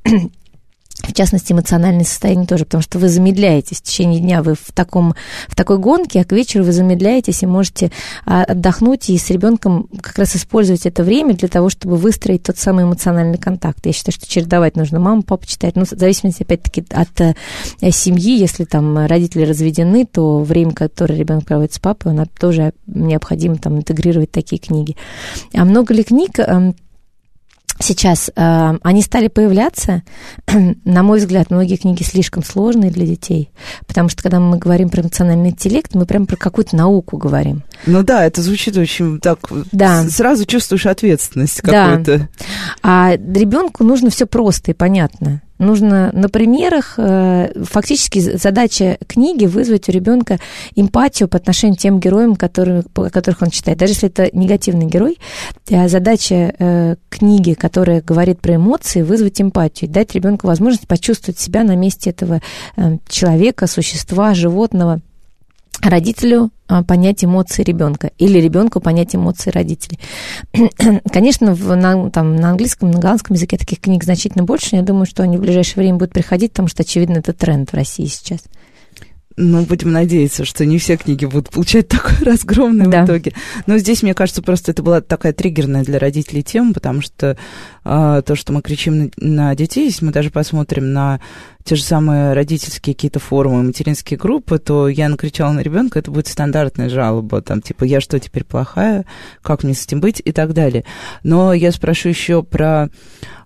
в частности, эмоциональное состояние тоже, потому что вы замедляетесь в течение дня, вы в, таком, в такой гонке, а к вечеру вы замедляетесь и можете отдохнуть и с ребенком как раз использовать это время для того, чтобы выстроить тот самый эмоциональный контакт. Я считаю, что чередовать нужно маму, папу читать, ну, в зависимости, опять-таки, от семьи, если там родители разведены, то время, которое ребенок проводит с папой, оно тоже необходимо там интегрировать такие книги. А много ли книг... Сейчас э, они стали появляться. На мой взгляд, многие книги слишком сложные для детей, потому что, когда мы говорим про эмоциональный интеллект, мы прям про какую-то науку говорим. Ну да, это звучит очень так... Да. Сразу чувствуешь ответственность какую-то. Да. А ребенку нужно все просто и понятно. Нужно на примерах, фактически задача книги вызвать у ребенка эмпатию по отношению к тем героям, которые, которых он читает. Даже если это негативный герой, задача книги, которая говорит про эмоции, вызвать эмпатию, дать ребенку возможность почувствовать себя на месте этого человека, существа, животного. Родителю понять эмоции ребенка или ребенку понять эмоции родителей. Конечно, в, на, там, на английском, на голландском языке таких книг значительно больше. Я думаю, что они в ближайшее время будут приходить, потому что, очевидно, это тренд в России сейчас. Ну, будем надеяться, что не все книги будут получать такой разгромный да. в итоге. Но здесь, мне кажется, просто это была такая триггерная для родителей тема, потому что э, то, что мы кричим на, на детей, если мы даже посмотрим на те же самые родительские какие-то форумы, материнские группы, то я накричала на ребенка, это будет стандартная жалоба, там, типа, я что, теперь плохая, как мне с этим быть и так далее. Но я спрошу еще про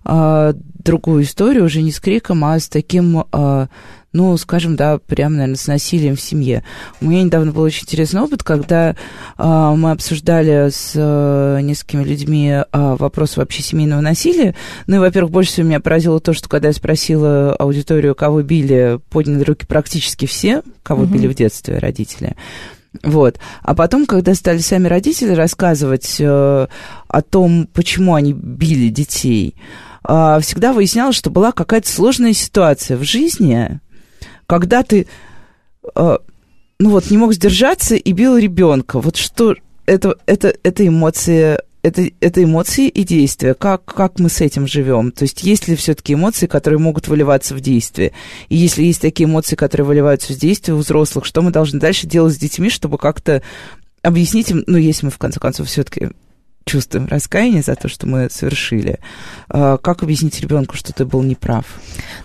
э, другую историю, уже не с криком, а с таким... Э, ну, скажем, да, прям, наверное, с насилием в семье. У меня недавно был очень интересный опыт, когда э, мы обсуждали с э, несколькими людьми э, вопрос вообще семейного насилия. Ну, и, во-первых, больше всего меня поразило то, что когда я спросила аудиторию, кого били, подняли руки практически все, кого mm-hmm. били в детстве родители. Вот. А потом, когда стали сами родители рассказывать э, о том, почему они били детей, э, всегда выяснялось, что была какая-то сложная ситуация в жизни, когда ты, ну вот, не мог сдержаться и бил ребенка, вот что это, это, это эмоции, это, это эмоции и действия. Как, как мы с этим живем? То есть есть ли все-таки эмоции, которые могут выливаться в действие? И если есть такие эмоции, которые выливаются в действие у взрослых, что мы должны дальше делать с детьми, чтобы как-то объяснить им, ну, если мы в конце концов все-таки чувствуем раскаяние за то, что мы совершили. Как объяснить ребенку, что ты был неправ?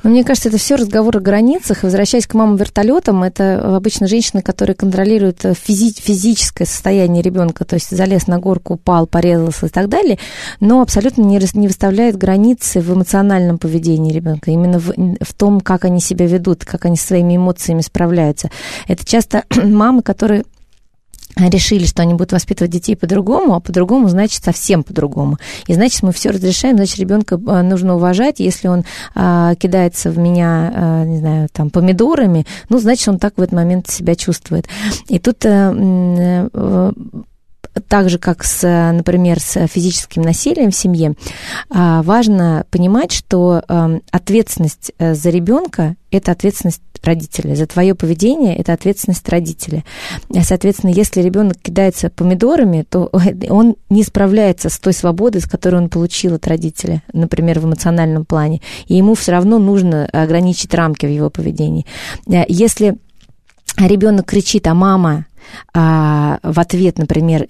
Ну, мне кажется, это все разговор о границах. Возвращаясь к мамам вертолетам, это обычно женщины, которые контролируют физи- физическое состояние ребенка, то есть залез на горку, упал, порезался и так далее, но абсолютно не, не выставляет границы в эмоциональном поведении ребенка, именно в, в том, как они себя ведут, как они со своими эмоциями справляются. Это часто мамы, которые решили, что они будут воспитывать детей по-другому, а по-другому значит совсем по-другому. И значит, мы все разрешаем, значит, ребенка нужно уважать. Если он а, кидается в меня, а, не знаю, там, помидорами, ну, значит, он так в этот момент себя чувствует. И тут... А, а, так же, как, с, например, с физическим насилием в семье, важно понимать, что ответственность за ребенка – это ответственность родителя. За твое поведение – это ответственность родителя. Соответственно, если ребенок кидается помидорами, то он не справляется с той свободой, с которой он получил от родителя, например, в эмоциональном плане. И ему все равно нужно ограничить рамки в его поведении. Если ребенок кричит, а мама... в ответ, например,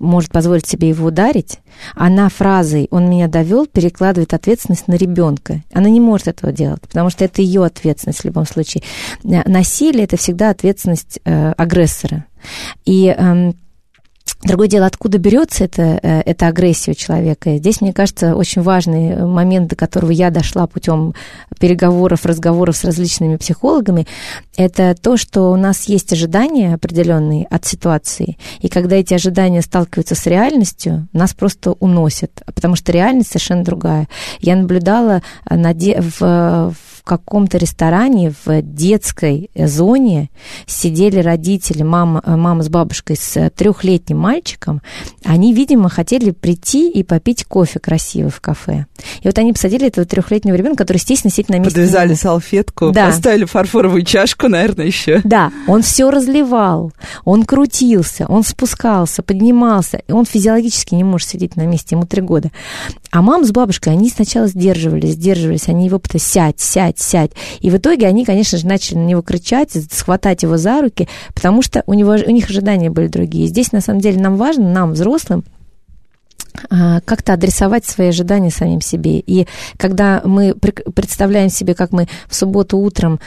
может позволить себе его ударить, она фразой «он меня довел» перекладывает ответственность на ребенка. Она не может этого делать, потому что это ее ответственность в любом случае. Насилие – это всегда ответственность агрессора. И другое дело, откуда берется эта, эта агрессия у человека. Здесь, мне кажется, очень важный момент, до которого я дошла путем переговоров, разговоров с различными психологами, это то, что у нас есть ожидания определенные от ситуации, и когда эти ожидания сталкиваются с реальностью, нас просто уносят, потому что реальность совершенно другая. Я наблюдала на де... в, в каком-то ресторане в детской зоне сидели родители, мама, мама с бабушкой с трехлетним мальчиком, мальчиком, они, видимо, хотели прийти и попить кофе красиво в кафе. И вот они посадили этого трехлетнего ребенка, который, естественно, сидит на месте. Подвязали салфетку, да. Поставили фарфоровую чашку, наверное, еще. Да, он все разливал, он крутился, он спускался, поднимался, и он физиологически не может сидеть на месте, ему три года. А мама с бабушкой, они сначала сдерживались, сдерживались, они его пытались сядь, сядь, сядь. И в итоге они, конечно же, начали на него кричать, схватать его за руки, потому что у него, у них ожидания были другие. Здесь, на самом деле, нам важно, нам, взрослым, как-то адресовать свои ожидания самим себе. И когда мы представляем себе, как мы в субботу утром,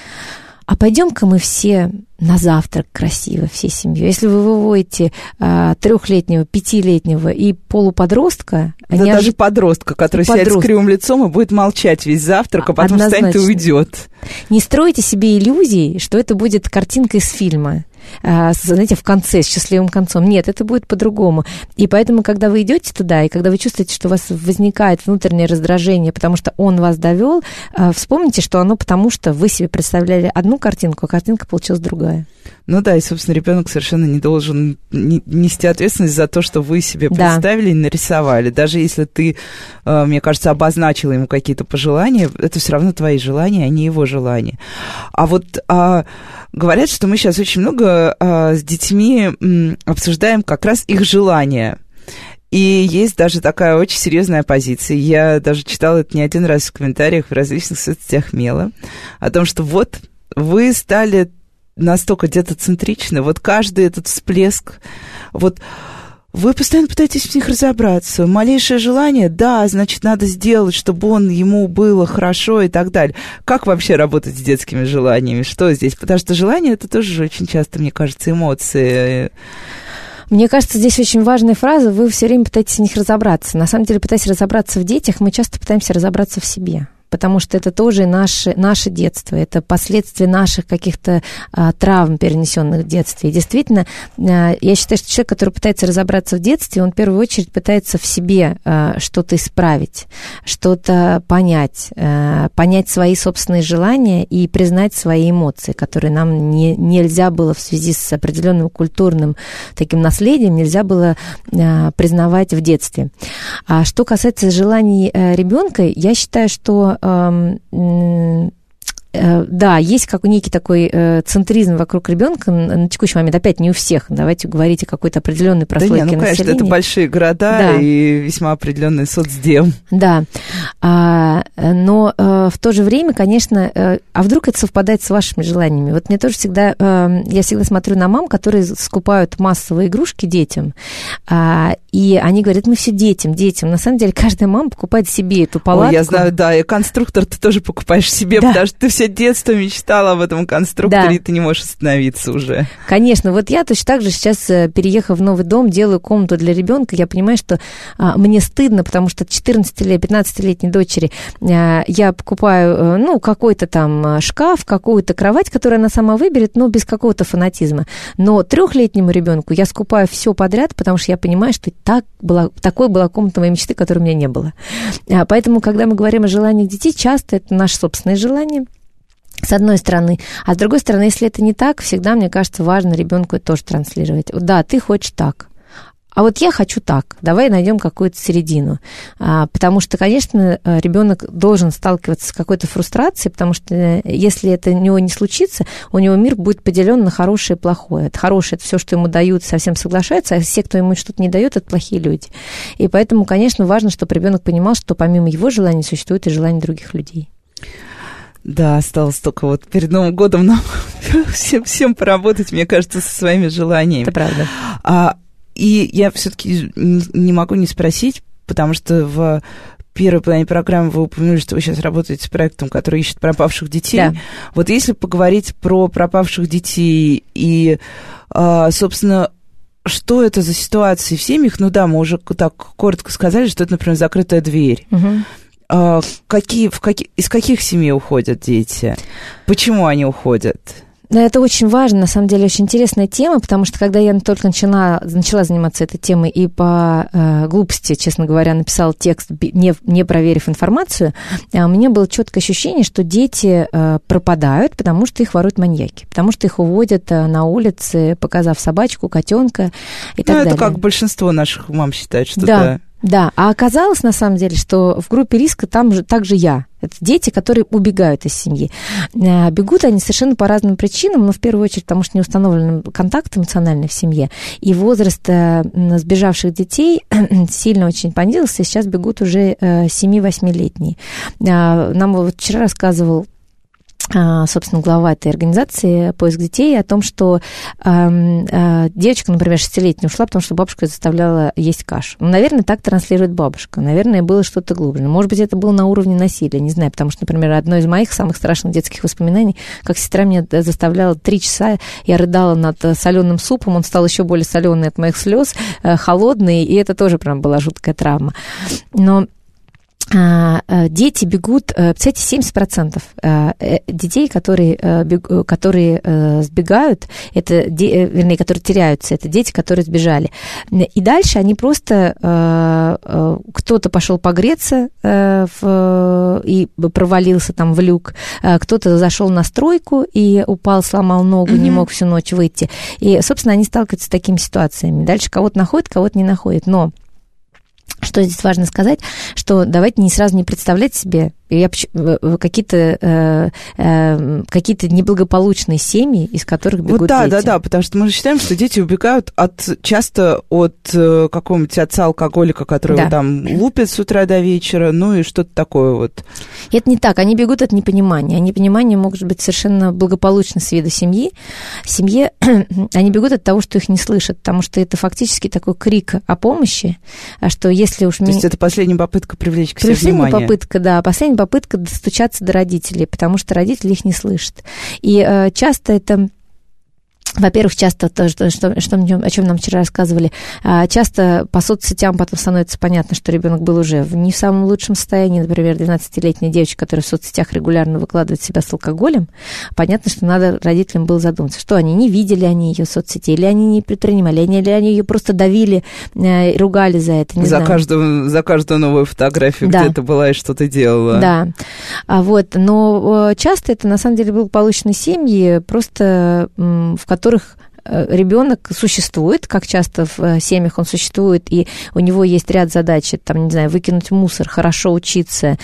а пойдем-ка мы все на завтрак красиво, всей семьей. Если вы выводите а, трехлетнего, пятилетнего и полуподростка... Да даже ожи... подростка, который подростка. сядет с кривым лицом и будет молчать весь завтрак, а потом Однозначно. встанет и уйдет. Не стройте себе иллюзий, что это будет картинка из фильма. Знаете, в конце, с счастливым концом. Нет, это будет по-другому. И поэтому, когда вы идете туда, и когда вы чувствуете, что у вас возникает внутреннее раздражение, потому что он вас довел, вспомните, что оно потому, что вы себе представляли одну картинку, а картинка получилась другая. Ну да, и, собственно, ребенок совершенно не должен нести ответственность за то, что вы себе представили да. и нарисовали. Даже если ты, мне кажется, обозначила ему какие-то пожелания, это все равно твои желания, а не его желания. А вот а, говорят, что мы сейчас очень много а, с детьми м, обсуждаем как раз их желания. И есть даже такая очень серьезная позиция. Я даже читала это не один раз в комментариях в различных соцсетях Мела, о том, что вот вы стали... настолько детоцентричны, вот каждый этот всплеск, вот вы постоянно пытаетесь в них разобраться. Малейшее желание, да, значит, надо сделать, чтобы он, ему было хорошо и так далее. Как вообще работать с детскими желаниями? Что здесь? Потому что желание – это тоже очень часто, мне кажется, эмоции. Мне кажется, здесь очень важная фраза. Вы все время пытаетесь в них разобраться. На самом деле, пытаясь разобраться в детях, мы часто пытаемся разобраться в себе. Потому что это тоже наше, наше детство, это последствия наших каких-то а, травм, перенесенных в детстве. И действительно, а, я считаю, что человек, который пытается разобраться в детстве, он в первую очередь пытается в себе а, что-то исправить, что-то понять, а, понять свои собственные желания и признать свои эмоции, которые нам не, нельзя было в связи с определенным культурным таким наследием, нельзя было а, признавать в детстве. А что касается желаний а, ребенка, я считаю, что да, есть как некий такой центризм вокруг ребенка на текущий момент. Опять не у всех. Давайте говорить о какой-то определенной прослойке населения. Да нет, ну, конечно, населения. Это большие города, да. И весьма определенный соцдем. Да. Но в то же время, конечно, а вдруг это совпадает с вашими желаниями? Вот мне тоже всегда, я всегда смотрю на мам, которые скупают массовые игрушки детям. И они говорят, мы все детям, детям. На самом деле, каждая мама покупает себе эту палатку. Ой, я знаю, да, и конструктор ты тоже покупаешь себе, да. Потому что ты все детство мечтала об этом конструкторе, да. И ты не можешь остановиться уже. Конечно, вот я точно так же сейчас, переехав в новый дом, делаю комнату для ребенка. Я понимаю, что а, мне стыдно, потому что от четырнадцати-пятнадцатилетней дочери а, я покупаю, ну, какой-то там шкаф, какую-то кровать, которую она сама выберет, но без какого-то фанатизма. Но трехлетнему ребенку я скупаю все подряд, потому что я понимаю, что Так была, такой была комната моей мечты, которой у меня не было. Поэтому, когда мы говорим о желаниях детей, часто это наши собственные желания, с одной стороны. А с другой стороны, если это не так, всегда, мне кажется, важно ребенку это тоже транслировать. Да, ты хочешь так. А вот я хочу так, давай найдем какую-то середину. А, потому что, конечно, ребенок должен сталкиваться с какой-то фрустрацией, потому что если это у него не случится, у него мир будет поделен на хорошее и плохое. Это хорошее, это все, что ему дают, совсем соглашается, а все, кто ему что-то не дает, это плохие люди. И поэтому, конечно, важно, чтобы ребенок понимал, что помимо его желаний существует и желания других людей. Да, осталось только вот перед Новым годом нам всем, всем поработать, мне кажется, со своими желаниями. Это правда. А... И я все-таки не могу не спросить, потому что в первой половине программы вы упомянули, что вы сейчас работаете с проектом, который ищет пропавших детей. Да. Вот если поговорить про пропавших детей и, собственно, что это за ситуации в семьях, ну да, мы уже так коротко сказали, что это, например, закрытая дверь. Угу. Какие, в какие, из каких семей уходят дети? Почему они уходят? Это очень важно, на самом деле, очень интересная тема, потому что, когда я только начала, начала заниматься этой темой и по э, глупости, честно говоря, написала текст, не, не проверив информацию, у меня было четкое ощущение, что дети э, пропадают, потому что их воруют маньяки, потому что их уводят э, на улице, показав собачку, котенка и так ну, далее. Ну, это как большинство наших мам считает, что да. да. Да, а оказалось, на самом деле, что в группе риска там же также я. Это дети, которые убегают из семьи. Бегут они совершенно по разным причинам, но в первую очередь потому, что не установлен контакт эмоциональный в семье. И возраст сбежавших детей сильно очень понизился, и сейчас бегут уже семь-восьмилетние. Нам вот вчера рассказывал, собственно, глава этой организации «Поиск детей» о том, что э, э, девочка, например, шестилетняя ушла, потому что бабушка заставляла есть кашу. Ну, наверное, так транслирует бабушка. Наверное, было что-то глубже. Может быть, это было на уровне насилия, не знаю, потому что, например, одно из моих самых страшных детских воспоминаний, как сестра меня заставляла три часа, я рыдала над соленым супом, он стал еще более соленый от моих слез, э, холодный, и это тоже прям была жуткая травма. Но дети бегут, кстати, семьдесят процентов детей, которые, бег, которые сбегают, это, вернее, которые теряются, это дети, которые сбежали. И дальше они просто, кто-то пошел погреться в, и провалился там в люк, кто-то зашел на стройку и упал, сломал ногу, mm-hmm. не мог всю ночь выйти. И, собственно, они сталкиваются с такими ситуациями. Дальше кого-то находят, кого-то не находят, но... Что здесь важно сказать, что давайте не сразу не представлять себе Я, какие-то, э, э, какие-то неблагополучные семьи, из которых бегут вот да, дети. Да, да, да, потому что мы же считаем, что дети убегают от, часто от э, какого-нибудь отца алкоголика, которого да. там лупят с утра до вечера, ну и что-то такое вот. И это не так, они бегут от непонимания. А непонимание может быть совершенно благополучно с виду семьи. Семье они бегут от того, что их не слышат, потому что это фактически такой крик о помощи, что если уж... То ми... есть это последняя попытка привлечь к себе внимание. Последняя попытка, да, последняя попытка достучаться до родителей, потому что родители их не слышат. И э, часто это... Во-первых, часто то, что, что, о чем нам вчера рассказывали, часто по соцсетям потом становится понятно, что ребенок был уже в не в самом лучшем состоянии. Например, двенадцатилетняя девочка, которая в соцсетях регулярно выкладывает себя с алкоголем, понятно, что надо родителям было задуматься, что они не видели они ее в соцсети, или они не предпринимали, или они ее просто давили, ругали за это. Не за, знаю. Каждую, за каждую новую фотографию, да. где ты была и что ты делала. Да. А вот, но часто это, на самом деле, благополучные семьи, просто в которых которых ребенок существует, как часто в семьях он существует, и у него есть ряд задач, там, не знаю, выкинуть мусор, хорошо учиться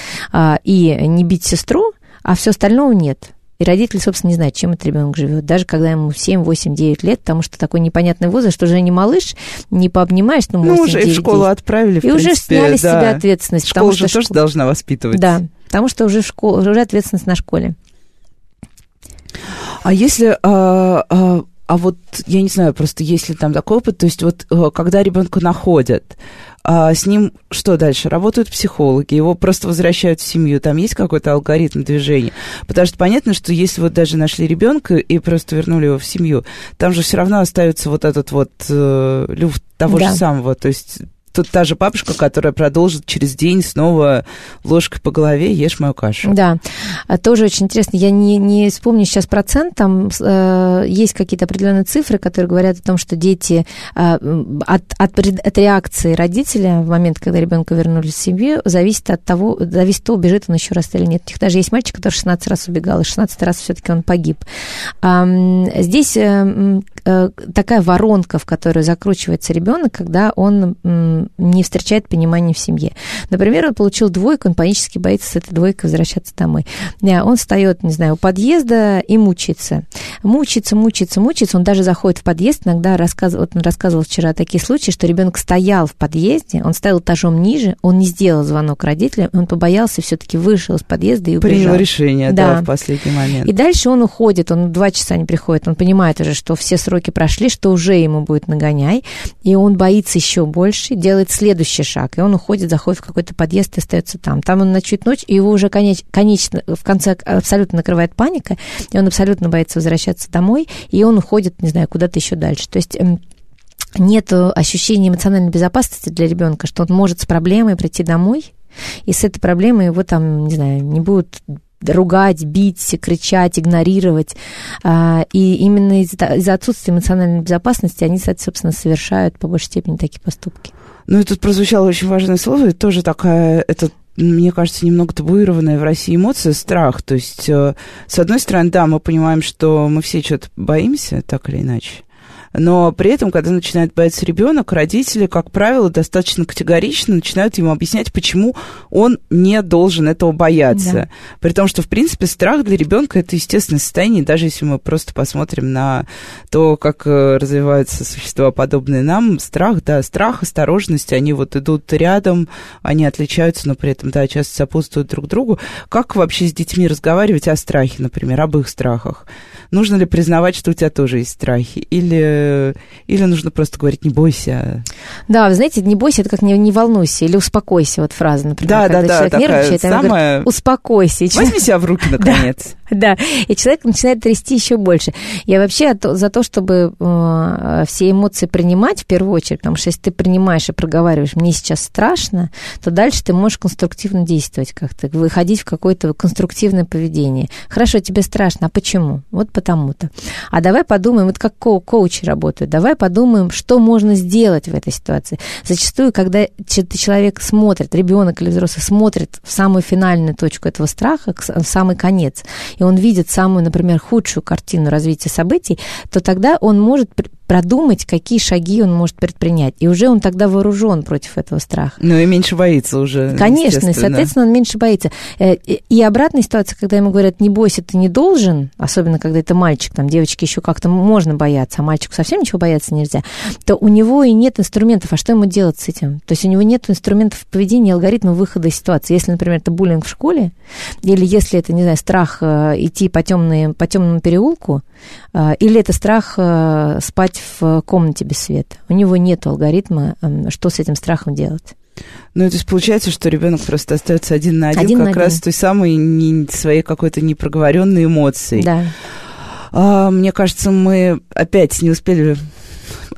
и не бить сестру, а все остального нет. И родители, собственно, не знают, чем этот ребенок живет, даже когда ему семь, восемь, девять лет, потому что такой непонятный возраст, что уже не малыш, не пообнимаешь, ну, ну уже в школу отправили, в и принципе, уже сняли да. с себя ответственность. Школа же тоже школ... должна воспитывать. Да, потому что уже, школ... уже ответственность на школе. А если... А, а, а вот, я не знаю, просто есть ли там такой опыт, то есть вот когда ребенка находят, а с ним что дальше? Работают психологи, его просто возвращают в семью, там есть какой-то алгоритм движения? Потому что понятно, что если вот даже нашли ребенка и просто вернули его в семью, там же все равно остается вот этот вот э, люфт того да. же самого, то есть... Тут та же бабушка, которая продолжит через день снова ложкой по голове ешь мою кашу. Да, тоже очень интересно. Я не, не вспомню сейчас процент. Там э, есть какие-то определенные цифры, которые говорят о том, что дети э, от, от, от реакции родителя в момент, когда ребенка вернули в семью, зависит от того, зависит от того, убежит он еще раз или нет. У них даже есть мальчик, который шестнадцать раз убегал, и шестнадцать раз все-таки он погиб. Э, здесь э, э, такая воронка, в которую закручивается ребенок, когда он... Э, не встречает понимания в семье. Например, он получил двойку, он панически боится с этой двойкой возвращаться домой. Он встает, не знаю, у подъезда и мучается. Мучается, мучается, мучается. Он даже заходит в подъезд. Иногда рассказ... вот он рассказывал вчера такие случаи, что ребенок стоял в подъезде, он стоял этажом ниже, он не сделал звонок родителям, он побоялся, все-таки вышел из подъезда и убежал. Принял решение, да. да, в последний момент. И дальше он уходит, он два часа не приходит, он понимает уже, что все сроки прошли, что уже ему будет нагоняй, и он боится еще больше, делает делает следующий шаг, и он уходит, заходит в какой-то подъезд и остается там. Там он ночует ночь, и его уже конеч, конечно, в конце абсолютно накрывает паника, и он абсолютно боится возвращаться домой, и он уходит, не знаю, куда-то еще дальше. То есть... Нет ощущения эмоциональной безопасности для ребенка, что он может с проблемой прийти домой, и с этой проблемой его там, не знаю, не будут ругать, бить, кричать, игнорировать. И именно из-за отсутствия эмоциональной безопасности они, собственно, совершают по большей степени такие поступки. Ну, и тут прозвучало очень важное слово, и тоже такая, это, мне кажется, немного табуированная в России эмоция, страх. То есть, с одной стороны, да, мы понимаем, что мы все что-то боимся, так или иначе. Но при этом, когда начинает бояться ребенок, родители, как правило, достаточно категорично начинают ему объяснять, почему он не должен этого бояться. Да. При том, что, в принципе, страх для ребенка это естественное состояние, даже если мы просто посмотрим на то, как развиваются существа, подобные нам, страх, да, страх, осторожность, они вот идут рядом, они отличаются, но при этом, да, часто сопутствуют друг другу. Как вообще с детьми разговаривать о страхе, например, об их страхах? Нужно ли признавать, что у тебя тоже есть страхи? Или Или нужно просто говорить «не бойся». Да, вы знаете, «не бойся» — это как «не, не волнуйся» или «успокойся». Вот фраза, например, да, когда да, человек да, нервничает, она самая... говорит «успокойся». Возьми человек... себя в руки, наконец. Да, да, и человек начинает трясти еще больше. Я вообще за то, чтобы все эмоции принимать в первую очередь, потому что если ты принимаешь и проговариваешь «мне сейчас страшно», то дальше ты можешь конструктивно действовать как-то, выходить в какое-то конструктивное поведение. Хорошо, тебе страшно, а почему? Вот потому-то. А давай подумаем, вот как ко- коучера, работают. Давай подумаем, что можно сделать в этой ситуации. Зачастую, когда человек смотрит, ребенок или взрослый смотрит в самую финальную точку этого страха, в самый конец, и он видит самую, например, худшую картину развития событий, то тогда он может продумать, какие шаги он может предпринять. И уже он тогда вооружен против этого страха. Ну и меньше боится уже. Конечно, соответственно, он меньше боится. И обратная ситуация, когда ему говорят, не бойся, ты не должен, особенно когда это мальчик, там, девочки еще как-то можно бояться, а мальчику совсем ничего бояться нельзя, то у него и нет инструментов. А что ему делать с этим? То есть у него нет инструментов поведения, алгоритма выхода из ситуации. Если, например, это буллинг в школе, или если это, не знаю, страх идти по, темные, по темному переулку, или это страх спать в комнате без света. У него нет алгоритма, что с этим страхом делать. Ну, то есть получается, что ребенок просто остается один на один, один как на раз с той самой не, своей какой-то непроговоренной эмоцией. Да. А, мне кажется, мы опять не успели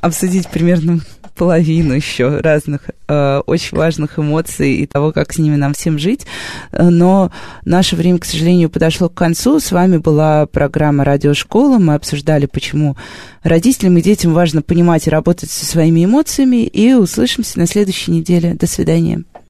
обсудить примерно половину еще разных э, очень важных эмоций и того, как с ними нам всем жить. Но наше время, к сожалению, подошло к концу. С вами была программа «Радиошкола». Мы обсуждали, почему родителям и детям важно понимать и работать со своими эмоциями. И услышимся на следующей неделе. До свидания.